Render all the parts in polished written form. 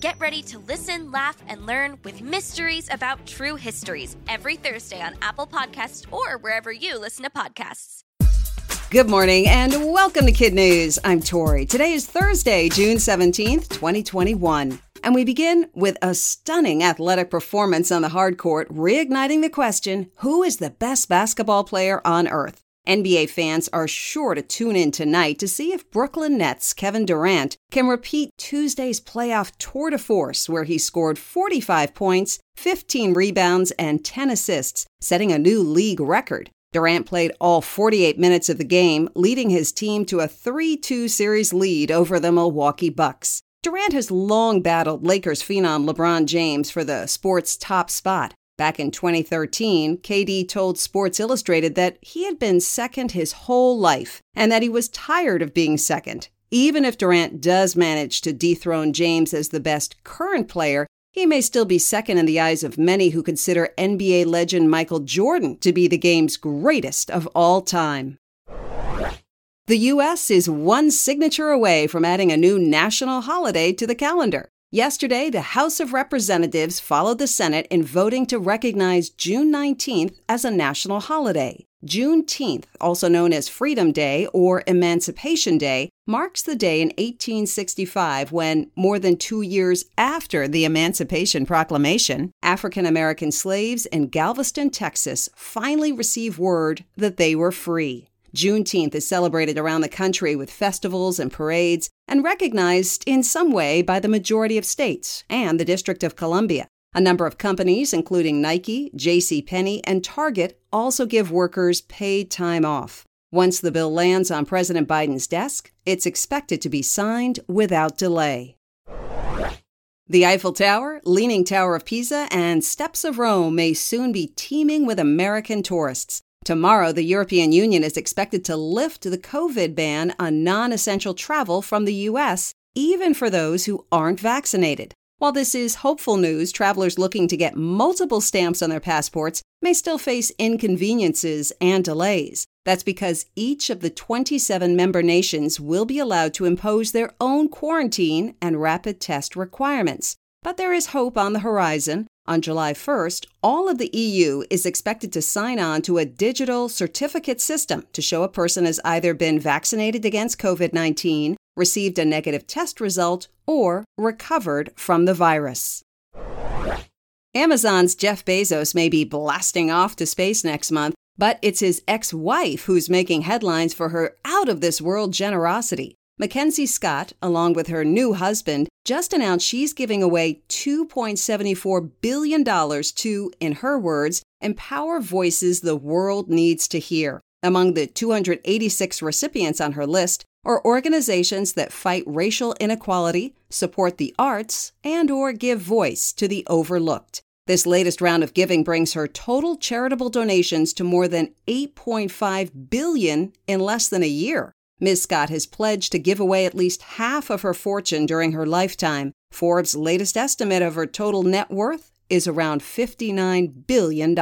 Get ready to listen, laugh, and learn with Mysteries About True Histories every Thursday on Apple Podcasts or wherever you listen to podcasts. Good morning and welcome to Kid News. I'm Tori. Today is Thursday, June 17th, 2021. And we begin with a stunning athletic performance on the hard court, reigniting the question, who is the best basketball player on earth? NBA fans are sure to tune in tonight to see if Brooklyn Nets' Kevin Durant can repeat Tuesday's playoff tour de force where he scored 45 points, 15 rebounds, and 10 assists, setting a new league record. Durant played all 48 minutes of the game, leading his team to a 3-2 series lead over the Milwaukee Bucks. Durant has long battled Lakers phenom LeBron James for the sport's top spot. Back in 2013, KD told Sports Illustrated that he had been second his whole life and that he was tired of being second. Even if Durant does manage to dethrone James as the best current player, he may still be second in the eyes of many who consider NBA legend Michael Jordan to be the game's greatest of all time. The U.S. is one signature away from adding a new national holiday to the calendar. Yesterday, the House of Representatives followed the Senate in voting to recognize June 19th as a national holiday. Juneteenth, also known as Freedom Day or Emancipation Day, marks the day in 1865 when, more than 2 years after the Emancipation Proclamation, African American slaves in Galveston, Texas, finally received word that they were free. Juneteenth is celebrated around the country with festivals and parades and recognized in some way by the majority of states and the District of Columbia. A number of companies, including Nike, JCPenney, and Target, also give workers paid time off. Once the bill lands on President Biden's desk, it's expected to be signed without delay. The Eiffel Tower, Leaning Tower of Pisa, and Steps of Rome may soon be teeming with American tourists. Tomorrow, the European Union is expected to lift the COVID ban on non-essential travel from the U.S., even for those who aren't vaccinated. While this is hopeful news, travelers looking to get multiple stamps on their passports may still face inconveniences and delays. That's because each of the 27 member nations will be allowed to impose their own quarantine and rapid test requirements. But there is hope on the horizon. On July 1st, all of the EU is expected to sign on to a digital certificate system to show a person has either been vaccinated against COVID-19, received a negative test result, or recovered from the virus. Amazon's Jeff Bezos may be blasting off to space next month, but it's his ex-wife who's making headlines for her out-of-this-world generosity. Mackenzie Scott, along with her new husband, just announced she's giving away $2.74 billion to, in her words, empower voices the world needs to hear. Among the 286 recipients on her list are organizations that fight racial inequality, support the arts, and or give voice to the overlooked. This latest round of giving brings her total charitable donations to more than $8.5 billion in less than a year. Ms. Scott has pledged to give away at least half of her fortune during her lifetime. Forbes' latest estimate of her total net worth is around $59 billion.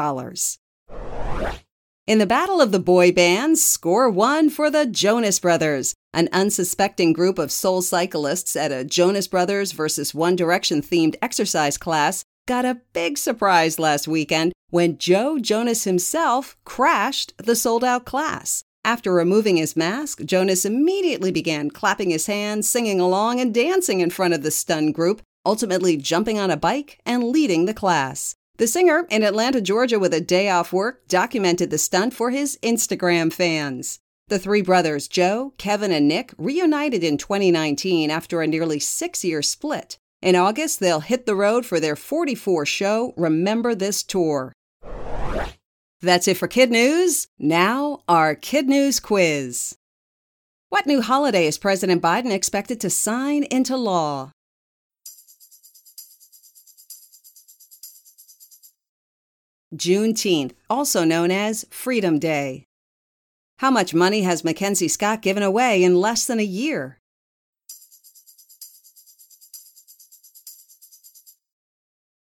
In the battle of the boy bands, score one for the Jonas Brothers. An unsuspecting group of soul cyclists at a Jonas Brothers versus One Direction-themed exercise class got a big surprise last weekend when Joe Jonas himself crashed the sold-out class. After removing his mask, Jonas immediately began clapping his hands, singing along, and dancing in front of the stunned group, ultimately jumping on a bike and leading the class. The singer, in Atlanta, Georgia, with a day off work, documented the stunt for his Instagram fans. The three brothers, Joe, Kevin, and Nick, reunited in 2019 after a nearly 6-year split. In August, they'll hit the road for their 44th show, Remember This Tour. That's it for Kid News. Now, our Kid News quiz. What new holiday is President Biden expected to sign into law? Juneteenth, also known as Freedom Day. How much money has Mackenzie Scott given away in less than a year?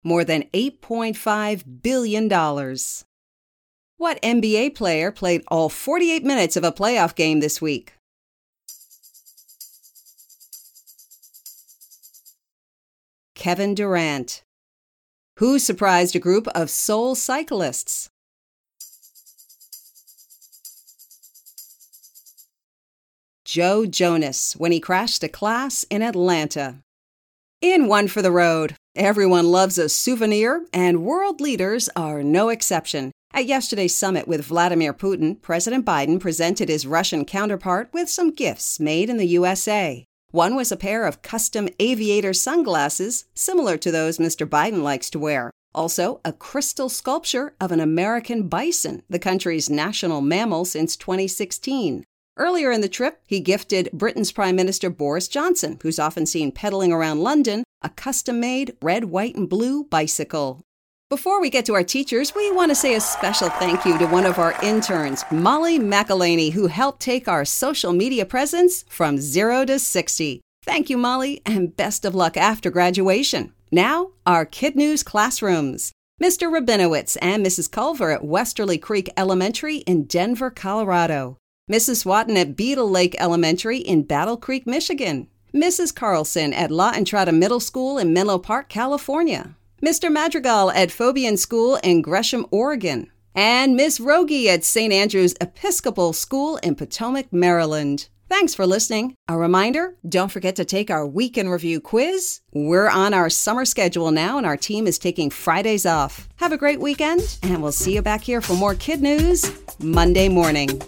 More than $8.5 billion. What NBA player played all 48 minutes of a playoff game this week? Kevin Durant. Who surprised a group of soul cyclists? Joe Jonas when he crashed a class in Atlanta. In One for the Road, everyone loves a souvenir, and world leaders are no exception. At yesterday's summit with Vladimir Putin, President Biden presented his Russian counterpart with some gifts made in the USA. One was a pair of custom aviator sunglasses, similar to those Mr. Biden likes to wear. Also, a crystal sculpture of an American bison, the country's national mammal since 2016. Earlier in the trip, he gifted Britain's Prime Minister Boris Johnson, who's often seen pedaling around London, a custom-made red, white, and blue bicycle. Before we get to our teachers, we want to say a special thank you to one of our interns, Molly McElaney, who helped take our social media presence from 0 to 60. Thank you, Molly, and best of luck after graduation. Now, our Kid News classrooms. Mr. Rabinowitz and Mrs. Culver at Westerly Creek Elementary in Denver, Colorado. Mrs. Swatton at Beetle Lake Elementary in Battle Creek, Michigan. Mrs. Carlson at La Entrada Middle School in Menlo Park, California. Mr. Madrigal at Phobian School in Gresham, Oregon. And Ms. Rogie at St. Andrew's Episcopal School in Potomac, Maryland. Thanks for listening. A reminder, don't forget to take our Week in Review quiz. We're on our summer schedule now, and our team is taking Fridays off. Have a great weekend, and we'll see you back here for more Kid News Monday morning.